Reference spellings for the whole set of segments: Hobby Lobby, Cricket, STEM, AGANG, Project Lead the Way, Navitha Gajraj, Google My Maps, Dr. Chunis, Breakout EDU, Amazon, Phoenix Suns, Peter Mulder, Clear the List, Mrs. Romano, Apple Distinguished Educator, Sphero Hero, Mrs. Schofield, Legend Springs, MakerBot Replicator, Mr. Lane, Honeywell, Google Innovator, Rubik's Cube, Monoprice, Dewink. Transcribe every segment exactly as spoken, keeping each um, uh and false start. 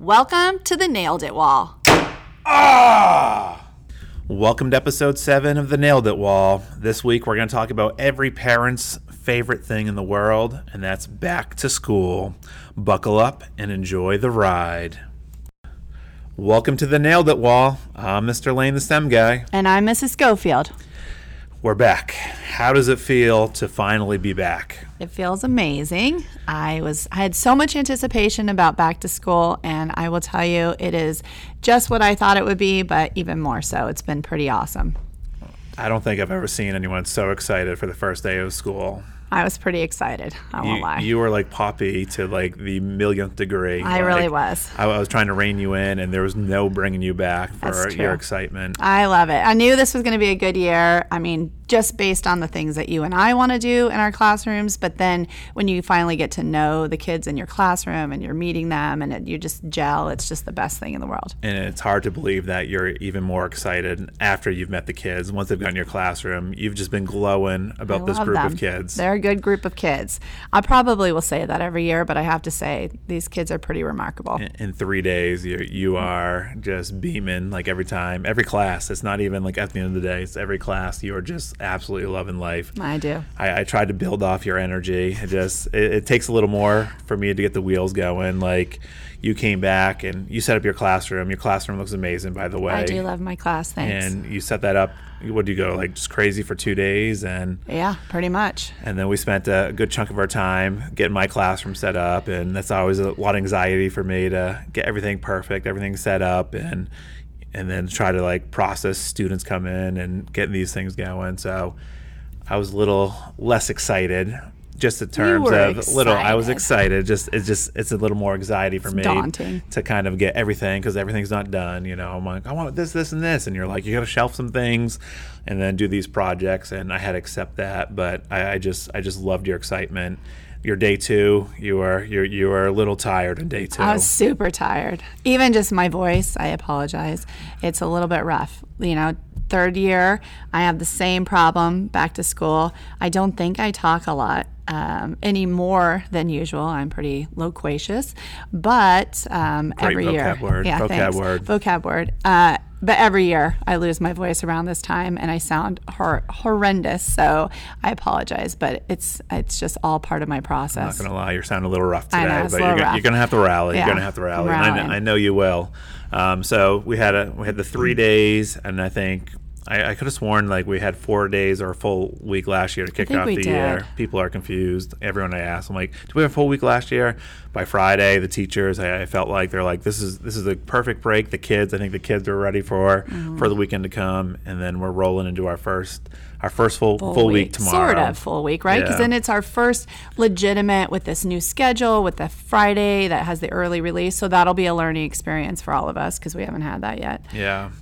Welcome to the Nailed It Wall. Ah! Welcome to episode seven of the Nailed It Wall. This week we're going to talk about every parent's favorite thing in the world, and that's back to school. Buckle up and enjoy the ride. Welcome to the Nailed It Wall. I'm Mister Lane, the STEM guy. And I'm Missus Schofield. We're back. How does it feel to finally be back? It feels amazing. I was I had so much anticipation about back to school, and I will tell you it is just what I thought it would be, but even more so. It's been pretty awesome. I don't think I've ever seen anyone so excited for the first day of school. I was pretty excited. I won't you, lie. You were like Poppy to like the millionth degree. I like, really was. I, I was trying to rein you in, and there was no bringing you back for your excitement. I love it. I knew this was going to be a good year. I mean, just based on the things that you and I want to do in our classrooms. But then when you finally get to know the kids in your classroom and you're meeting them and it, you just gel, it's just the best thing in the world. And it's hard to believe that you're even more excited after you've met the kids. Once they've gotten in your classroom, you've just been glowing about this group them. of kids. They're a good group of kids. I probably will say that every year, but I have to say these kids are pretty remarkable. In, in three days, you you are just beaming like every time, every class. It's not even like at the end of the day, it's every class. You are just absolutely loving life. I do. I, I tried to build off your energy. It just it, it takes a little more for me to get the wheels going. Like you came back and you set up your classroom. Your classroom looks amazing, by the way. I do love my class. Thanks. And you set that up. What do you go like just crazy for two days and yeah, pretty much. And then we spent a good chunk of our time getting my classroom set up, and that's always a lot of anxiety for me to get everything perfect, everything set up, and and then try to like process students come in and getting these things going. So I was a little less excited, just in terms of excited. little. I was excited. Just it's just it's a little more anxiety for it's me daunting. to kind of get everything because everything's not done. You know, I'm like I want this, this, and this, and you're like you got to shelf some things, and then do these projects. And I had to accept that, but I, I just I just loved your excitement. Your day two, you were you you were a little tired on day two. I was super tired. Even just my voice, I apologize. It's a little bit rough, you know. Third year, I have the same problem back to school. I don't think I talk a lot um, any more than usual. I'm pretty loquacious, but um, every vocab year, word. yeah, vocab thanks. word, vocab word. Uh, but every year, I lose my voice around this time, and I sound hor- horrendous. So I apologize, but it's it's just all part of my process. I'm not gonna lie, you're sounding a little rough today, know, but you're gonna, you're gonna have to rally. Yeah. You're gonna have to rally. And I, I know you will. Um, so we had a we had the three days, and I think. I, I could have sworn like we had four days or a full week last year to kick off the did. year. People are confused. Everyone I ask, I'm like, "Did we have a full week last year?" By Friday, the teachers, I, I felt like they're like, "This is this is the perfect break." The kids, I think the kids are ready for mm-hmm. for the weekend to come, and then we're rolling into our first. Our first full full, full week. week tomorrow. Sort of full week, right? Because yeah. then it's our first legitimate with this new schedule, with the Friday that has the early release. So that'll be a learning experience for all of us because we haven't had that yet. Yeah.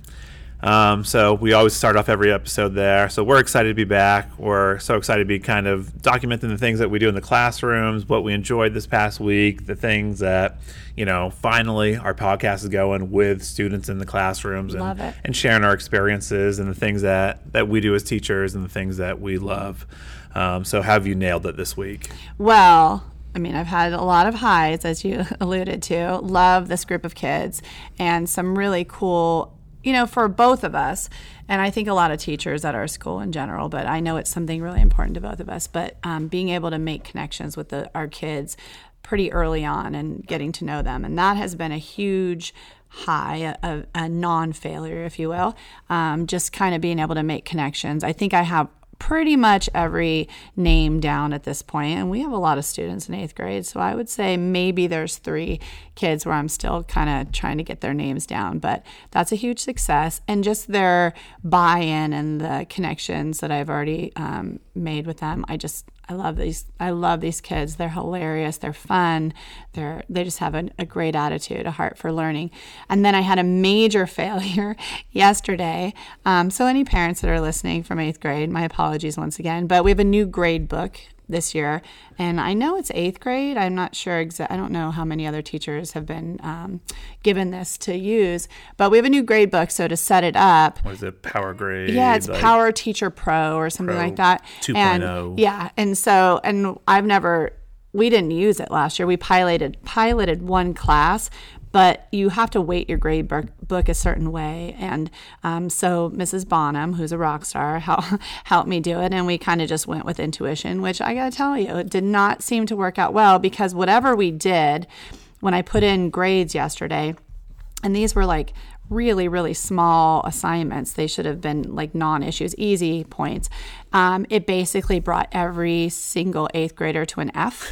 Um, so we always start off every episode there. So we're excited to be back. We're so excited to be kind of documenting the things that we do in the classrooms, what we enjoyed this past week, the things that, you know, finally our podcast is going with students in the classrooms and, and sharing our experiences and the things that, that we do as teachers and the things that we love. Um, so how have you nailed it this week? Well... I mean, I've had a lot of highs, as you alluded to. Love this group of kids and some really cool, you know, for both of us. And I think a lot of teachers at our school in general, but I know it's something really important to both of us. But um, being able to make connections with the, our kids pretty early on and getting to know them. And that has been a huge high, a, a non-failure, if you will, um, just kind of being able to make connections. I think I have pretty much every name down at this point, and we have a lot of students in eighth grade, so I would say maybe there's three kids where I'm still kind of trying to get their names down, but that's a huge success. And just their buy-in and the connections that I've already um, made with them, I just I love these I love these kids. They're hilarious, they're fun, they're they just have a, a great attitude, a heart for learning. And then I had a major failure yesterday. Um, so any parents that are listening from eighth grade, my apologies once again, but we have a new grade book this year, and I know it's eighth grade. I'm not sure exactly. I don't know how many other teachers have been um, given this to use, but we have a new grade book. So to set it up, what is it, Power Grade? Yeah, it's like Power Teacher Pro or something Pro like that. two point oh. Yeah, and so and I've never. We didn't use it last year. We piloted piloted one class, but you have to weight your grade book a certain way. And um, so Missus Bonham, who's a rock star, help, helped me do it. And we kind of just went with intuition, which I got to tell you, it did not seem to work out well, because whatever we did, when I put in grades yesterday, and these were like really, really small assignments, they should have been like non-issues, easy points. Um, it basically brought every single eighth grader to an F.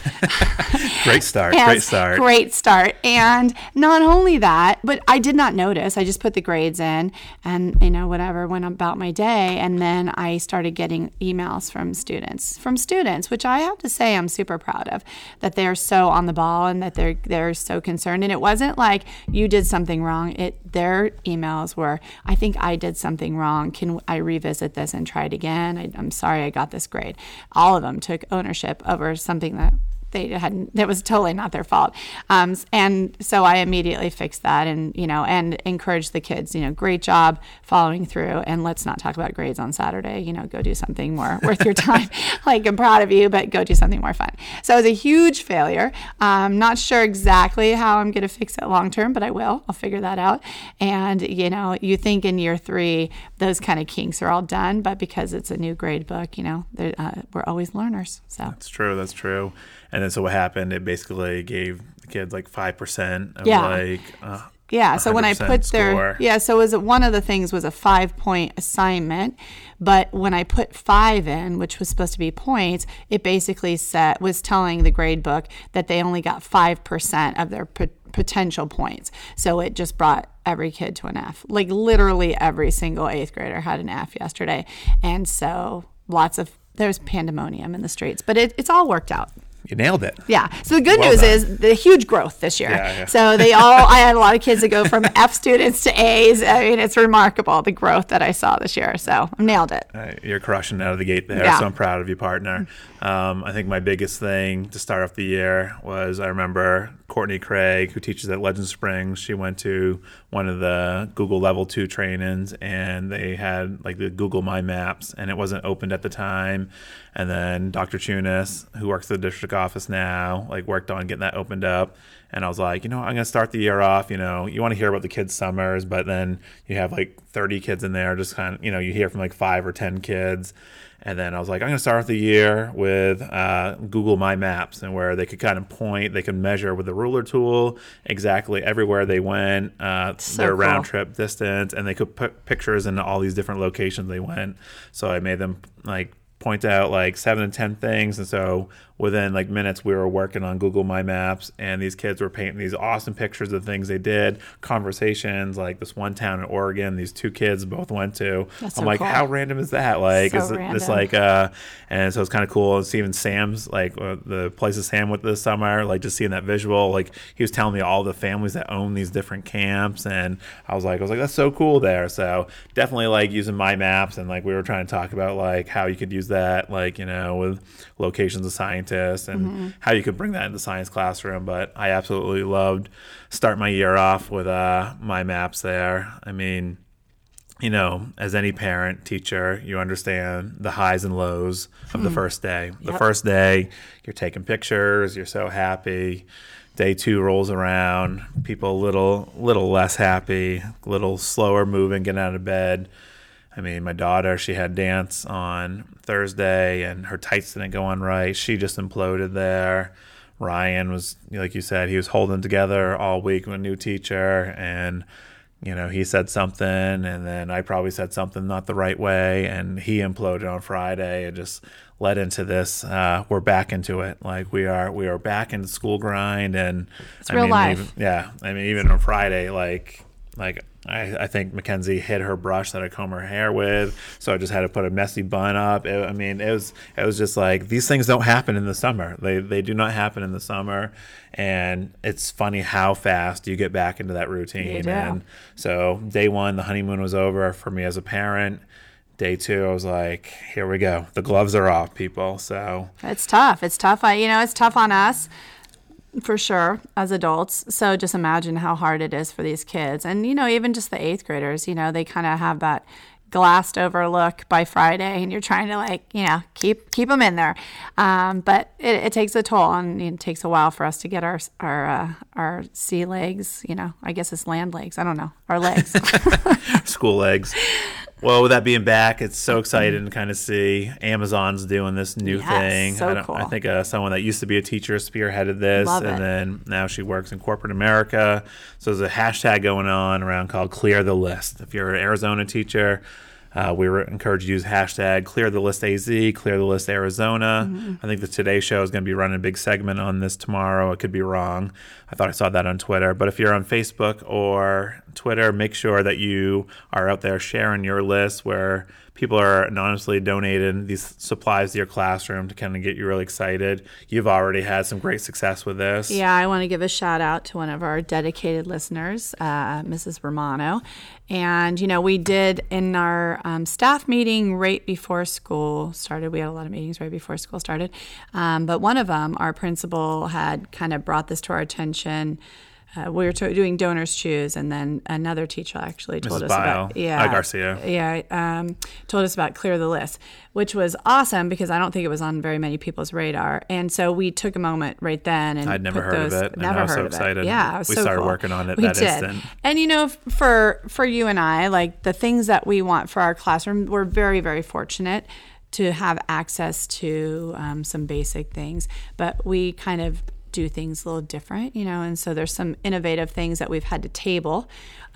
Great start, great start. Great start. And not only that, but I did not notice. I just put the grades in and, you know, whatever, went about my day. And then I started getting emails from students, from students, which I have to say I'm super proud of, that they're so on the ball and that they're, they're so concerned. And it wasn't like you did something wrong. It, their emails were, I think I did something wrong. Can I revisit this and try it again? I, I'm sorry I got this grade. All of them took ownership over something that they hadn't, that was totally not their fault. Um, and so I immediately fixed that, and, you know, and encouraged the kids, you know, great job following through. And let's not talk about grades on Saturday, you know, go do something more worth your time. Like, I'm proud of you, but go do something more fun. So it was a huge failure. I'm not sure exactly how I'm going to fix it long term, but I will. I'll figure that out. And, you know, you think in year three, those kind of kinks are all done, but because it's a new grade book, you know, uh, we're always learners. So that's true. That's true. And then so what happened, it basically gave the kids like five percent of yeah. like uh, Yeah, so when I put score. their, yeah, so it was one of the things was a five-point assignment, but when I put five in, which was supposed to be points, it basically set, was telling the grade book that they only got five percent of their p- potential points. So it just brought every kid to an F. Like literally every single eighth grader had an F yesterday. And so lots of, there's pandemonium in the streets, but it, it's all worked out. You nailed it. Yeah. So the good well news done. is the huge growth this year. Yeah, yeah. So they all, I had a lot of kids that go from F students to A's. I mean, it's remarkable the growth that I saw this year. So I nailed it. Uh, you're crushing out of the gate there. Yeah. So I'm proud of you, partner. Um, I think my biggest thing to start off the year was, I remember Courtney Craig, who teaches at Legend Springs, she went to one of the Google Level two trainings, and they had like the Google My Maps, and it wasn't opened at the time. And then Doctor Chunis, who works at the district office now, like worked on getting that opened up. And I was like, you know, I'm going to start the year off, you know, you want to hear about the kids' summers, but then you have like thirty kids in there, just kind of, you know, you hear from like five or ten kids. And then I was like, I'm going to start off the year with uh, Google My Maps, and where they could kind of point, they could measure with the ruler tool exactly everywhere they went, uh, so their cool. round trip distance, and they could put pictures in all these different locations they went. So I made them like point out like seven to ten things. And so within like minutes, we were working on Google My Maps, and these kids were painting these awesome pictures of things they did, conversations, like this one town in Oregon, these two kids both went to. That's I'm so like, cool. How random is that? Like, so is it, this like, uh, and so it's kind of cool. And even Sam's, like uh, the places Sam went this summer, like just seeing that visual, like he was telling me all the families that own these different camps. And I was like, I was like, that's so cool there. So definitely like using My Maps, and like we were trying to talk about like how you could use that, like, you know, with locations of scientists and mm-hmm. how you could bring that into science classroom. But I absolutely loved start my year off with uh My Maps there. I mean, you know, as any parent, teacher, you understand the highs and lows of mm. the first day. Yep. The first day, you're taking pictures, you're so happy. Day two rolls around, people a little little less happy, a little slower moving, getting out of bed. I mean, my daughter, she had dance on Thursday, and her tights didn't go on right. She just imploded there. Ryan was, like you said, he was holding together all week with a new teacher, and, you know, he said something, and then I probably said something not the right way, and he imploded on Friday and just led into this. Uh, we're back into it. Like, we are we are back into school grind. And it's I real mean, life. Even, yeah. I mean, even on Friday, like, like I, I think Mackenzie hid her brush that I comb her hair with, so I just had to put a messy bun up. It, I mean, it was it was just like, these things don't happen in the summer. They they do not happen in the summer, and it's funny how fast you get back into that routine. And so day one, the honeymoon was over for me as a parent. Day two, I was like, here we go. The gloves are off, people. So it's tough. It's tough. I, you know, it's tough on us. For sure, as adults. So just imagine how hard it is for these kids. And, you know, even just the eighth graders, you know, they kind of have that glassed over look by Friday, and you're trying to, like, you know, keep keep them in there. Um, but it, it takes a toll, and it takes a while for us to get our our uh, our sea legs. You know, I guess it's land legs. I don't know, our legs. School legs. Well, with that being back, it's so exciting to kind of see Amazon's doing this new yes, thing. So I, don't, cool. I think uh, someone that used to be a teacher spearheaded this, Love and it. Then now she works in corporate America. So there's a hashtag going on around called Clear the List. If you're an Arizona teacher, uh, we were encouraged to use hashtag Clear the List A Z, Clear the List Arizona. Mm-hmm. I think the Today Show is going to be running a big segment on this tomorrow. I could be wrong. I thought I saw that on Twitter. But if you're on Facebook or Twitter, make sure that you are out there sharing your list where people are anonymously donating these supplies to your classroom to kind of get you really excited. You've already had some great success with this. Yeah, I want to give a shout out to one of our dedicated listeners, uh, Missus Romano. And, you know, we did in our um, staff meeting right before school started. We had a lot of meetings right before school started. Um, but one of them, our principal had kind of brought this to our attention. Uh, we were t- doing Donors Choose, and then another teacher actually told Missus us Bio, about yeah, I. Garcia. Yeah, um, told us about Clear the List, which was awesome because I don't think it was on very many people's radar. And so we took a moment right then. And I'd never put heard those, of it. Never and I was heard so excited. It. Yeah, it was we so started cool. working on it we that did. Instant. And you know, for for you and I, like the things that we want for our classroom, we're very very fortunate to have access to um, some basic things, but we kind of do things a little different, you know, and so there's some innovative things that we've had to table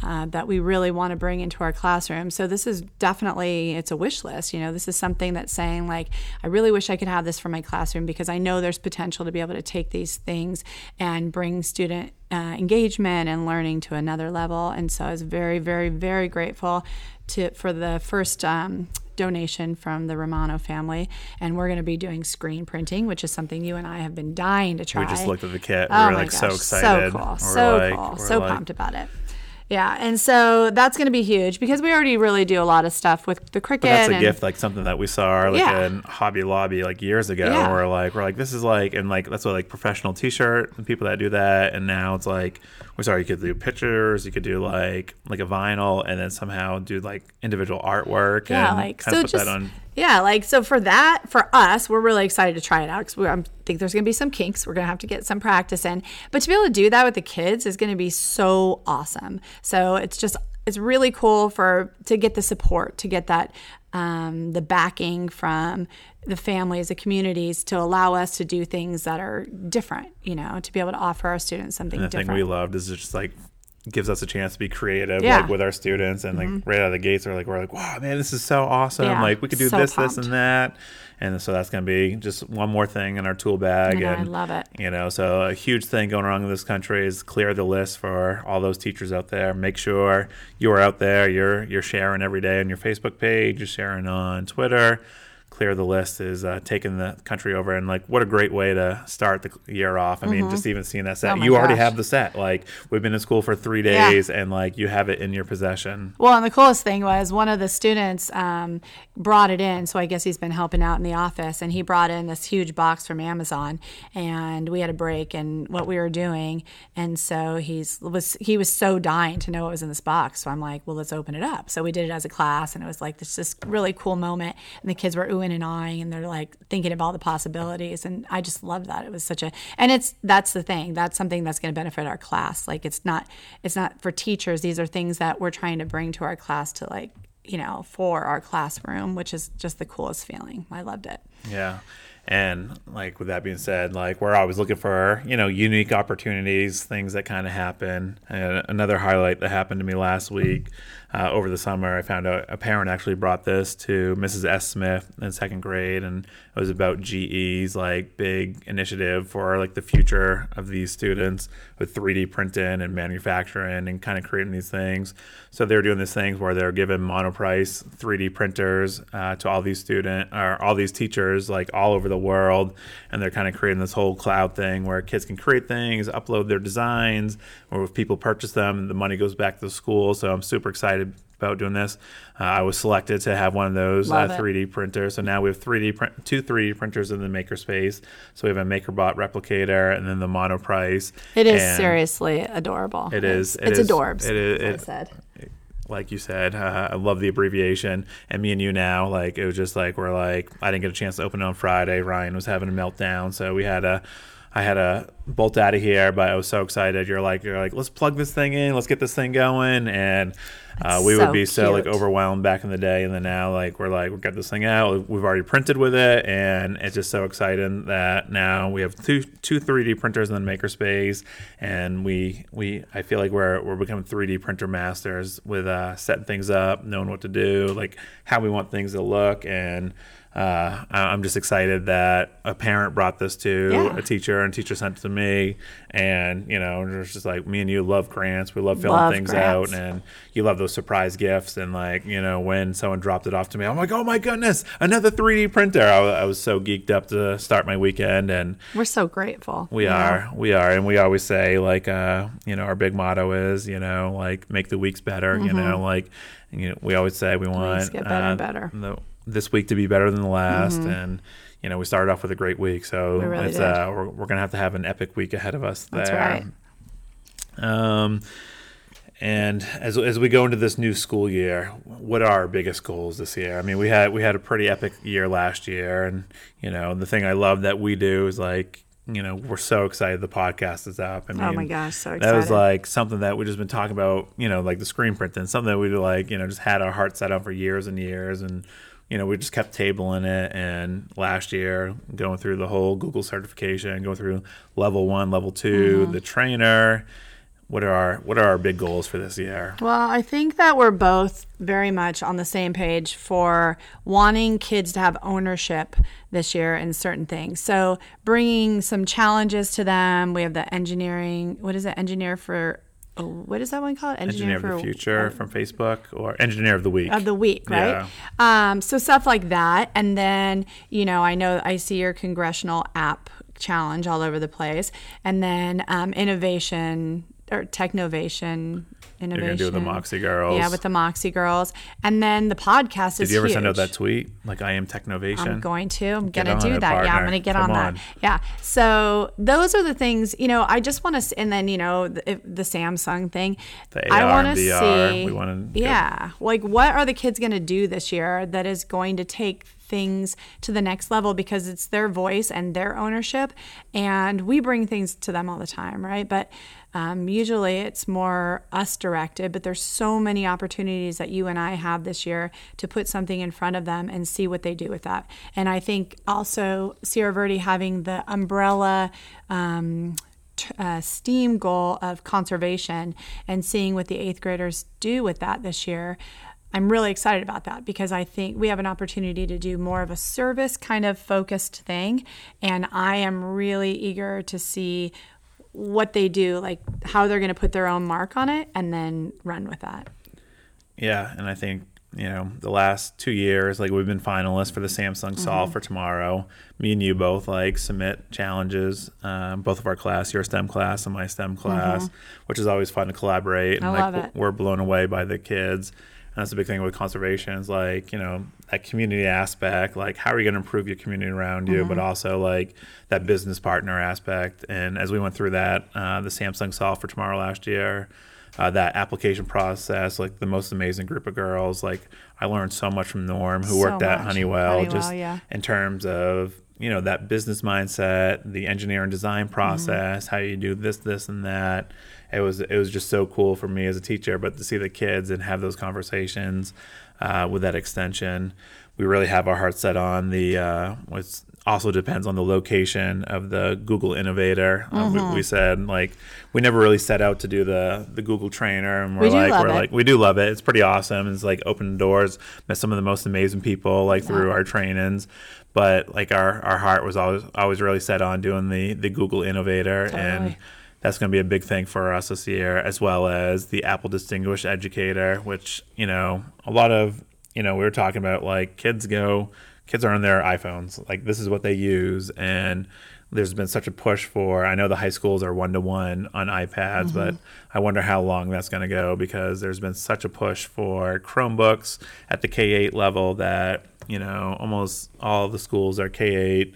uh, that we really want to bring into our classroom. So this is definitely, it's a wish list, you know, this is something that's saying like, I really wish I could have this for my classroom because I know there's potential to be able to take these things and bring student uh, engagement and learning to another level. And so I was very, very, very grateful to for the first um donation from the Romano family, and we're going to be doing screen printing, which is something you and I have been dying to try. We just looked at the kit. Oh we were like gosh, so excited. So cool. We're so like, cool. So like... pumped about it. Yeah, and so that's going to be huge because we already really do a lot of stuff with the Cricket. But that's a and, gift, like something that we saw like yeah. in Hobby Lobby like years ago. Yeah. We're like, we're like, this is like, and like that's what like professional T-shirt and people that do that. And now it's like, we saw you could do pictures, you could do like like a vinyl, and then somehow do like individual artwork. Yeah, and like kind so of put just. That on. Yeah, like, so for that, for us, we're really excited to try it out because I think there's going to be some kinks. We're going to have to get some practice in. But to be able to do that with the kids is going to be so awesome. So it's just, it's really cool for to get the support, to get that, um, the backing from the families, the communities to allow us to do things that are different, you know, to be able to offer our students something different. And the different. Thing we loved is just like, gives us a chance to be creative yeah. like with our students and mm-hmm. like right out of the gates are like we're like wow man this is so awesome yeah. like we could do so this pumped. This and that and so that's going to be just one more thing in our tool bag I know, and I love it you know so a huge thing going wrong in this country is Clear the List for all those teachers out there. Make sure you're out there, you're you're sharing every day on your Facebook page, you're sharing on Twitter. Clear the List is uh, taking the country over, and like what a great way to start the year off. I mean, mm-hmm. just even seeing that set. Oh you gosh. Already have the set. Like we've been in school for three days, yeah. and like you have it in your possession. Well, and the coolest thing was one of the students um, brought it in, so I guess he's been helping out in the office, and he brought in this huge box from Amazon, and we had a break and what we were doing, and so he's was he was so dying to know what was in this box. So I'm like, well, let's open it up. So we did it as a class, and it was like this just really cool moment, and the kids were oohing and eyeing, and they're like thinking of all the possibilities, and I just love that. It was such a, and it's that's the thing, that's something that's going to benefit our class. Like it's not it's not for teachers, these are things that we're trying to bring to our class to like, you know, for our classroom, which is just the coolest feeling. I loved it. Yeah. And like with that being said, like we're always looking for, you know, unique opportunities, things that kind of happen. And another highlight that happened to me last week uh, over the summer, I found out a parent actually brought this to Missus S. Smith in second grade, and it was about G E's like big initiative for like the future of these students with three D printing and manufacturing and kind of creating these things. So they were doing these things where they're giving Monoprice three D printers uh, to all these student or all these teachers like all over the world, and they're kind of creating this whole cloud thing where kids can create things, upload their designs, or if people purchase them, the money goes back to the school. So I'm super excited about doing this. Uh, I was selected to have one of those uh, three D printers. So now we have three D print, two three D printers in the makerspace. So we have a MakerBot Replicator and then the Monoprice. It is and seriously adorable. It is. It's, it it's is, adorbs. It is. It, I said. It, like you said, uh, I love the abbreviation. And me and you now, like, it was just like, we're like, I didn't get a chance to open it on Friday. Ryan was having a meltdown. So we had a, I had a bolt out of here, but I was so excited. You're like, you're like, let's plug this thing in. Let's get this thing going. And uh, we so would be cute. so like overwhelmed back in the day. And then now, like, we're like, we've got this thing out. We've already printed with it. And it's just so exciting that now we have two, two three D printers in the makerspace. And we, we, I feel like we're, we're becoming three D printer masters with uh, setting things up, knowing what to do, like how we want things to look. And uh, I'm just excited that a parent brought this to yeah. a teacher, and teacher sent it to me. And, you know, it's just like, me and you love grants. We love filling love things grants. out, and you love those surprise gifts. And like, you know, when someone dropped it off to me, I'm like, oh my goodness, another three D printer. I, I was so geeked up to start my weekend, and we're so grateful. We yeah. are, we are. And we always say, like, uh, you know, our big motto is, you know, like, make the weeks better, mm-hmm. you know, like, you know, we always say we want to get better uh, and better. The, this week to be better than the last, mm-hmm. and you know, we started off with a great week, so we really it's, uh, we're, we're gonna have to have an epic week ahead of us there. That's right. Um, and as as we go into this new school year, what are our biggest goals this year? I mean, we had we had a pretty epic year last year, and you know, the thing I love that we do is, like, you know, we're so excited the podcast is up. I mean, oh my gosh, so excited. That was like something that we've just been talking about, you know, like the screen printing, something that we like, you know, just had our heart set on for years and years. And you know, we just kept tabling it, and last year going through the whole Google certification, going through level one, level two, mm-hmm. the trainer. What are our what are our big goals for this year? Well, I think that we're both very much on the same page for wanting kids to have ownership this year in certain things. So bringing some challenges to them. We have the engineering. What is it? Engineer for. Oh, what is that one called? Engineer, Engineer for of the Future uh, from Facebook, or Engineer of the Week. Of the Week, right? Yeah. Um, so stuff like that. And then, you know, I know I see your congressional app challenge all over the place. And then um, innovation or technovation. Innovation. You're going to do with the Moxie Girls. Yeah, with the Moxie Girls. And then the podcast Did is Did you ever huge. send out that tweet? Like, I am Technovation. I'm going to. I'm going to do that. Partner. Yeah, I'm going to get on, on that. Yeah. So those are the things, you know, I just want to, and then, you know, the, the Samsung thing. The A R, I want to see. We want to. Yeah. Go. Like, what are the kids going to do this year that is going to take things to the next level, because it's their voice and their ownership, and we bring things to them all the time, right? But um, usually it's more us directed, but there's so many opportunities that you and I have this year to put something in front of them and see what they do with that. And I think also Sierra Verde having the umbrella um, Uh, STEAM goal of conservation, and seeing what the eighth graders do with that this year, I'm really excited about that, because I think we have an opportunity to do more of a service kind of focused thing, and I am really eager to see what they do, like how they're going to put their own mark on it and then run with that. Yeah, and I think, you know, the last two years, like, we've been finalists for the Samsung Solve mm-hmm. for Tomorrow. Me and you both, like, submit challenges, um, both of our class, your STEM class and my STEM class, mm-hmm. which is always fun to collaborate. And, I like, love it. We're blown away by the kids. And that's the big thing with conservation is, like, you know, that community aspect, like, how are you going to improve your community around you, mm-hmm. but also, like, that business partner aspect. And as we went through that, uh, the Samsung Solve for Tomorrow last year, Uh, that application process, like, the most amazing group of girls. Like, I learned so much from Norm, who so worked at Honeywell, Honeywell just yeah. in terms of, you know, that business mindset, the engineer and design process, mm-hmm. how you do this, this, and that. It was it was just so cool for me as a teacher, but to see the kids and have those conversations uh, with that extension. We really have our heart set on the uh, what's also depends on the location of the Google Innovator. Um, mm-hmm. we, we said, like, we never really set out to do the, the Google Trainer, and we're we like, we're it. like, we do love it. It's pretty awesome. It's like open doors, met some of the most amazing people, like, yeah. through our trainings. But like our, our heart was always always really set on doing the the Google Innovator, totally. And that's going to be a big thing for us this year, as well as the Apple Distinguished Educator, which, you know, a lot of, you know, we were talking about, like, kids go. Kids are on their iPhones. Like, this is what they use. And there's been such a push for, I know the high schools are one-to-one on iPads, mm-hmm. but I wonder how long that's going to go, because there's been such a push for Chromebooks at the K eight level that, you know, almost all the schools are K eight.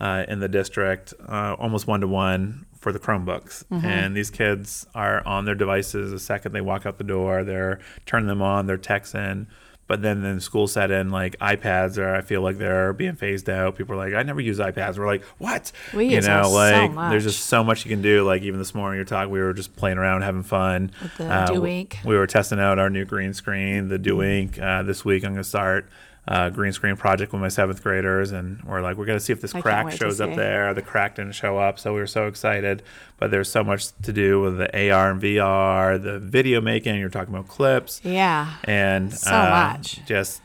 uh, in the district, uh, almost one-to-one for the Chromebooks. Mm-hmm. And these kids are on their devices the second they walk out the door. They're turning them on, they're texting. But then the school set in, like, iPads, or I feel like they're being phased out. People are like, I never use iPads. We're like, what? We you use know, like, so much. There's just so much you can do. Like, even this morning, you're talking, we were just playing around, having fun. With the uh, Dewink. We were testing out our new green screen, the Dewink. Uh, this week, I'm going to start a green screen project with my seventh graders. And we're like, we're going to see if this I crack shows up there. The crack didn't show up. So we were so excited. But there's so much to do with the A R and V R, the video making. You're talking about clips. Yeah. And so uh, much. Just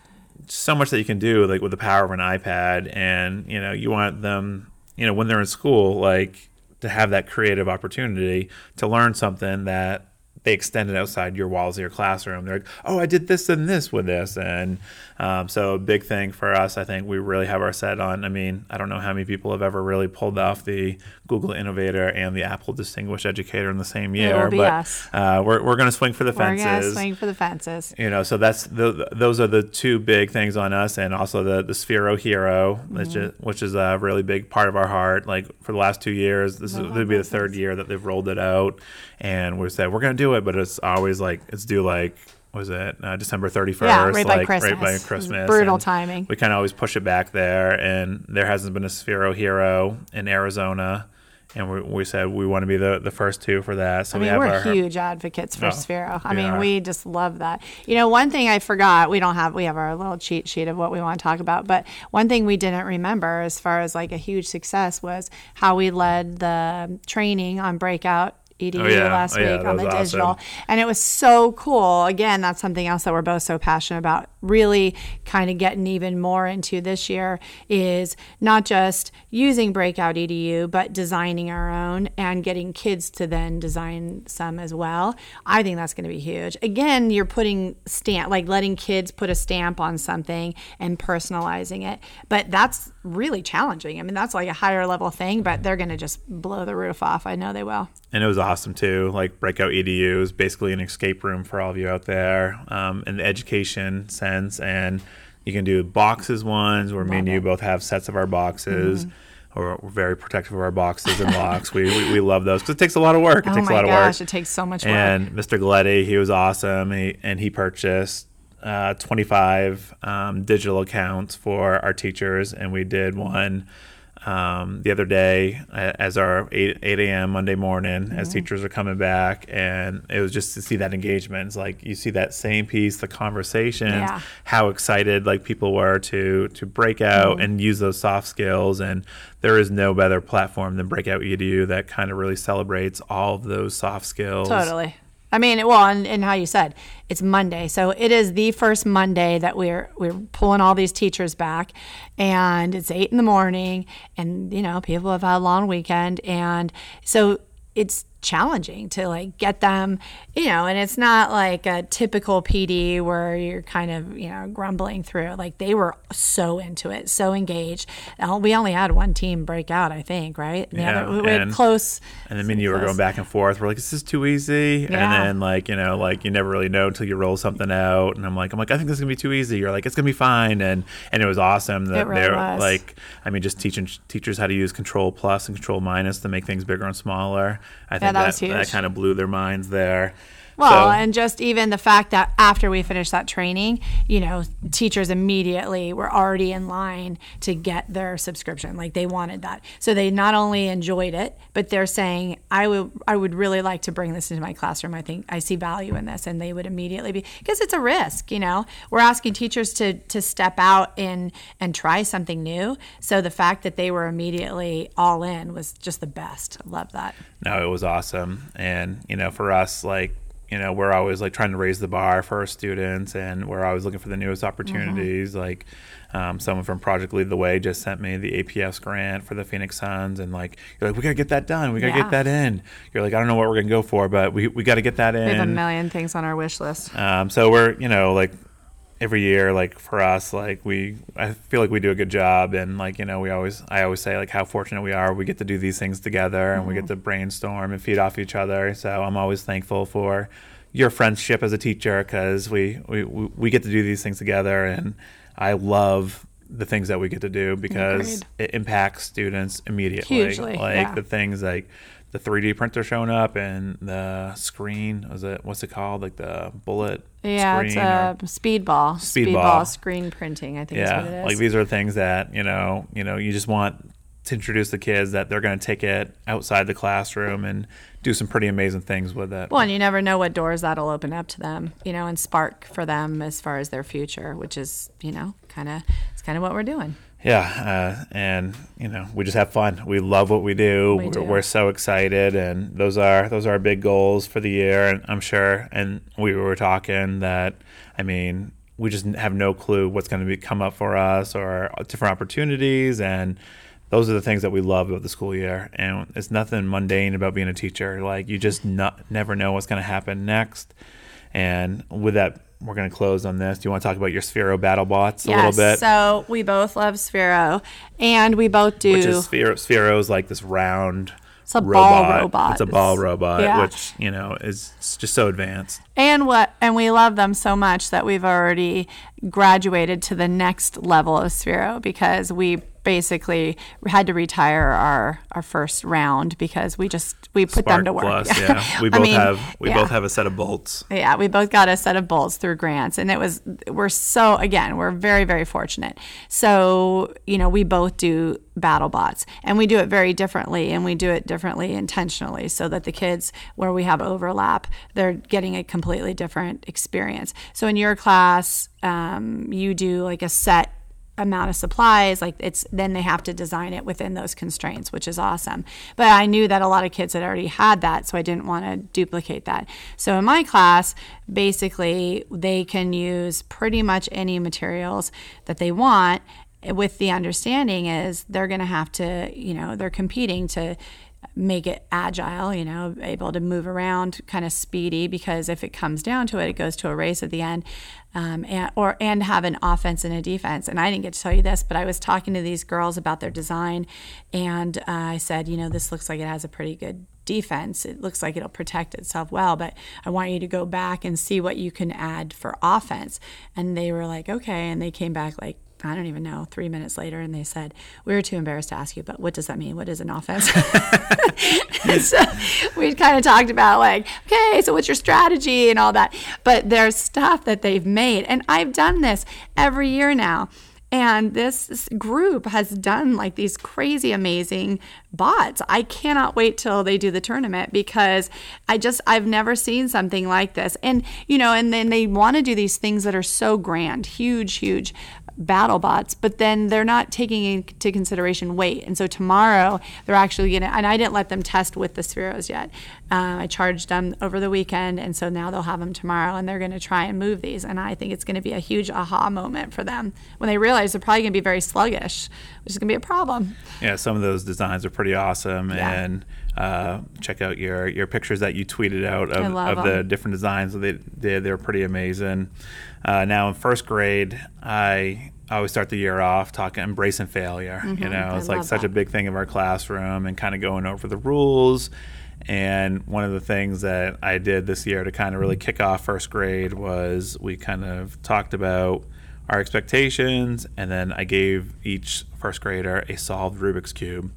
so much that you can do, like, with the power of an iPad. And, you know, you want them, you know, when they're in school, like, to have that creative opportunity to learn something that they extend it outside your walls of your classroom. They're like, oh, I did this and this with this. And um, so a big thing for us, I think we really have our set on. I mean, I don't know how many people have ever really pulled off the Google Innovator and the Apple Distinguished Educator in the same year. It'll be but us. Uh, we're we're going to swing for the fences. We're going to swing for the fences. You know, so that's the, those are the two big things on us, and also the, the Sphero Hero, mm-hmm. which, is, which is a really big part of our heart. Like, for the last two years, this will be the third year that they've rolled it out, and we said we're going to do it, but it's always like it's due like what was it uh, December thirty-first, yeah, right, like, by Christmas. right by Christmas. Brutal and timing. We kind of always push it back there, and there hasn't been a Sphero Hero in Arizona, and we, we said we want to be the, the first two for that. So I mean, we have we're our, huge advocates for oh, Sphero. I mean, are. we just love that. You know, one thing I forgot, we don't have we have our little cheat sheet of what we want to talk about, but one thing we didn't remember as far as like a huge success was how we led the training on Breakout E D U oh, yeah. last oh, yeah, week on the digital. Awesome. And it was so cool. Again, that's something else that we're both so passionate about, really kind of getting even more into this year, is not just using Breakout E D U, but designing our own and getting kids to then design some as well. I think that's going to be huge. Again, you're putting stamp, like letting kids put a stamp on something and personalizing it. But that's really challenging. I mean, that's like a higher level thing, but they're going to just blow the roof off. I know they will. And it was awesome too. Like, Breakout E D U is basically an escape room for all of you out there um, in the education sense. And you can do boxes ones where Love me and it. you both have sets of our boxes. Mm-hmm. We're very protective of our boxes and locks. we, we we love those because it takes a lot of work. It oh takes a lot gosh, of work. It takes so much work. And Mister Galletti, he was awesome. He, and he purchased uh, twenty-five um, digital accounts for our teachers. And we did one um, the other day uh, as our eight a.m. Monday morning mm-hmm. as teachers are coming back. And it was just to see that engagement. It's like you see that same piece, the conversations, yeah. how excited like people were to, to break out mm-hmm. and use those soft skills. And there is no better platform than Breakout E D U that kind of really celebrates all of those soft skills. Totally. I mean, well, and, and how you said, it's Monday. So it is the first Monday that we're we're pulling all these teachers back, and it's eight in the morning, and, you know, people have had a long weekend. And so it's challenging to, like, get them, you know, and it's not like a typical P D where you're kind of, you know, grumbling through. Like, they were so into it, so engaged. And we only had one team break out, I think, right? The yeah. Other, we and, close. And then me you were going back and forth. We're like, is this too easy? Yeah. And then, like, you know, like, you never really know until you roll something out. And I'm like, I'm like, I think this is going to be too easy. You're like, it's going to be fine. And and it was awesome. That it really they're was. Like, I mean, just teaching teachers how to use Control Plus and Control Minus to make things bigger and smaller. I think. Yeah, that, that was huge. That kind of blew their minds there. Well, so. And just even the fact that after we finished that training, you know, teachers immediately were already in line to get their subscription. Like, they wanted that. So they not only enjoyed it, but they're saying, I would I would really like to bring this into my classroom. I think I see value in this. And they would immediately be, because it's a risk, you know. We're asking teachers to to step out and, and try something new. So the fact that they were immediately all in was just the best. I love that. No, it was awesome. And, you know, for us, like, you know, we're always like trying to raise the bar for our students, and we're always looking for the newest opportunities. Mm-hmm. Like um, someone from Project Lead the Way just sent me the A P S grant for the Phoenix Suns, and like, you're like, we got to get that done. We got to yeah. get that in. You're like, I don't know what we're going to go for, but we, we got to get that in. We have a million things on our wish list. Um, so we're, you know, like every year, like for us, like we, I feel like we do a good job. And like, you know, we always, I always say like how fortunate we are. We get to do these things together, and mm-hmm. we get to brainstorm and feed off each other. So I'm always thankful for your friendship as a teacher, because we, we, we get to do these things together. And I love the things that we get to do, because Agreed. It impacts students immediately. Hugely, like yeah. the things like the three D printer showing up and the screen, was it, what's it called? Like the bullet yeah, screen? Yeah, it's a Speedball. Speedball. Speedball screen printing, I think yeah, is what it is. Like these are things that, you know, you know, you just want to introduce the kids that they're going to take it outside the classroom and do some pretty amazing things with it. Well, and you never know what doors that'll open up to them, you know, and spark for them as far as their future, which is, you know, kind of, it's kind of what we're doing. Yeah, uh, and you know, we just have fun. We love what we do. We do. We're, we're so excited, and those are those are our big goals for the year. And I'm sure, and we were talking that, I mean, we just have no clue what's going to be come up for us or different opportunities, and those are the things that we love about the school year. And it's nothing mundane about being a teacher. Like you just not, never know what's going to happen next. And with that, we're going to close on this. Do you want to talk about your Sphero Battle Bots a yes, little bit? So we both love Sphero, and we both do. Which is Sphero, Sphero's like this round it's a robot. Ball robot. It's a ball robot, yeah. which, you know, is just so advanced. And what and we love them so much that we've already graduated to the next level of Sphero, because we basically had to retire our, our first round because we just we put Spark them to work. Plus, yeah. yeah. We both I mean, have we yeah. both have a set of bolts. Yeah, we both got a set of bolts through grants, and it was we're so again, we're very very fortunate. So, you know, we both do battle bots, and we do it very differently, and we do it differently intentionally so that the kids where we have overlap, they're getting a completely different experience. So in your class, um, you do like a set amount of supplies, like it's then they have to design it within those constraints, which is awesome. But I knew that a lot of kids had already had that, so I didn't want to duplicate that. So in my class, basically they can use pretty much any materials that they want, with the understanding is they're going to have to, you know, they're competing to make it agile, you know, able to move around, kind of speedy, because if it comes down to it, it goes to a race at the end, um, and, or and have an offense and a defense. And I didn't get to tell you this, but I was talking to these girls about their design, and uh, I said, you know, this looks like it has a pretty good defense. It looks like it'll protect itself well, but I want you to go back and see what you can add for offense. And they were like, okay, and they came back like, I don't even know, three minutes later, and they said, we were too embarrassed to ask you, but what does that mean? What is an offense? So we kind of talked about like, okay, so what's your strategy and all that. But there's stuff that they've made, and I've done this every year now. And this group has done like these crazy, amazing bots. I cannot wait till they do the tournament, because I just, I've never seen something like this. And, you know, and then they want to do these things that are so grand, huge, huge battle bots, but then they're not taking into consideration weight. And so tomorrow they're actually going to, and I didn't let them test with the Spheros yet. Uh, I charged them over the weekend, and so now they'll have them tomorrow, and they're going to try and move these. And I think it's going to be a huge aha moment for them when they realize they're probably going to be very sluggish, which is going to be a problem. Yeah, some of those designs are pretty awesome. Yeah. And uh, check out your, your pictures that you tweeted out of, of the different designs that they did. They were pretty amazing. Uh, now in first grade, I always start the year off talking embracing failure. Mm-hmm. You know, it's I like such that. a big thing of our classroom, and kind of going over the rules. And one of the things that I did this year to kind of really kick off first grade was we kind of talked about our expectations, and then I gave each first grader a solved Rubik's Cube.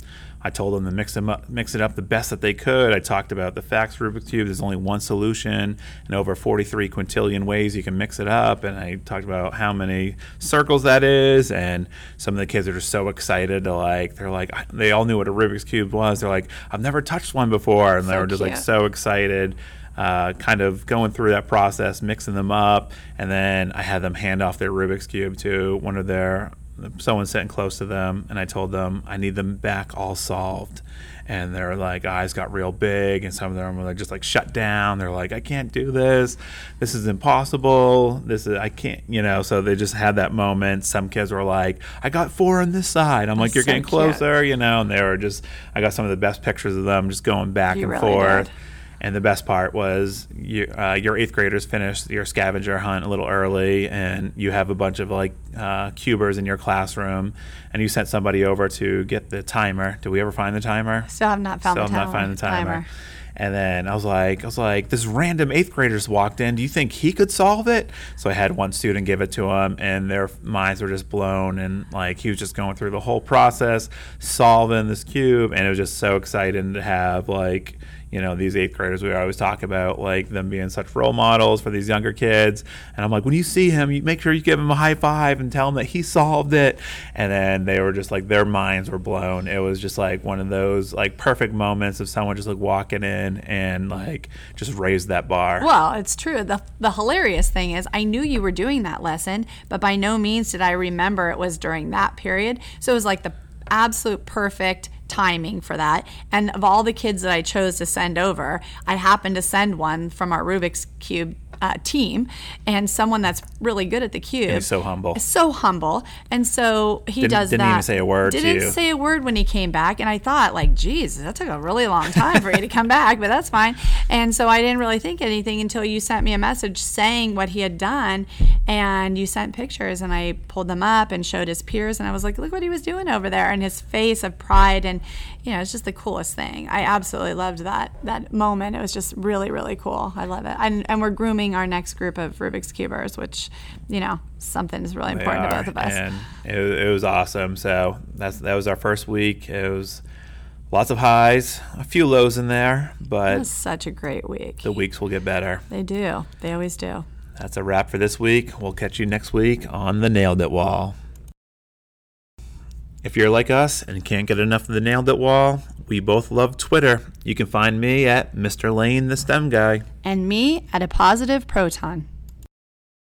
I told them to mix them up, mix it up the best that they could. I talked about the facts Rubik's Cube. There's only one solution, and over forty-three quintillion ways you can mix it up. And I talked about how many circles that is. And some of the kids are just so excited. To like, they're like, they all knew what a Rubik's Cube was. They're like, I've never touched one before, and so they were just cute. Like so excited. Uh, kind of going through that process, mixing them up, and then I had them hand off their Rubik's Cube to one of their someone sitting close to them, and I told them I need them back all solved. And their like eyes got real big, and some of them were like, just like shut down. They're like, I can't do this. This is impossible. This is I can't, you know. So they just had that moment. Some kids were like, I got four on this side. I'm like, you're getting closer, you know. And they were just, I got some of the best pictures of them just going back and forth. And the best part was you, uh, your eighth graders finished your scavenger hunt a little early, and you have a bunch of like uh, cubers in your classroom, and you sent somebody over to get the timer. Did we ever find the timer? Still have not found Still the timer. Still have not found the timer. timer. And then I was like, I was like, this random eighth grader just walked in. Do you think he could solve it? So I had one student give it to him, and their minds were just blown. And like, he was just going through the whole process, solving this cube. And it was just so exciting to have, like, you know, these eighth graders, we always talk about, like, them being such role models for these younger kids. And I'm like, when you see him, you make sure you give him a high five and tell him that he solved it. And then they were just like, their minds were blown. It was just like one of those, like, perfect moments of someone just like walking in and like just raised that bar. Well, it's true. The, the hilarious thing is, I knew you were doing that lesson, but by no means did I remember it was during that period. So it was like the absolute perfect timing for that. And of all the kids that I chose to send over, I happened to send one from our Rubik's Cube uh, team, and someone that's really good at the cube. He's so humble. So humble. And so he didn't, does didn't that. Didn't even say a word didn't to you. Didn't say a word when he came back. And I thought, like, geez, that took a really long time for you to come back, but that's fine. And so I didn't really think anything until you sent me a message saying what he had done. And you sent pictures, and I pulled them up and showed his peers. And I was like, look what he was doing over there. And his face of pride, and you know, it's just the coolest thing. I absolutely loved that that moment. It was just really, really cool. I love it. And, and we're grooming our next group of Rubik's Cubers, which, you know, something is really important to both of us. And it, it was awesome. So that's that was our first week. It was lots of highs, a few lows in there, but it was such a great week. The weeks will get better. They do. They always do. That's a wrap for this week. We'll catch you next week on the Nailed It Wall. If you're like us and can't get enough of the Nailed It Wall, we both love Twitter. You can find me at Mister Lane, the STEM guy. And me at A Positive Proton.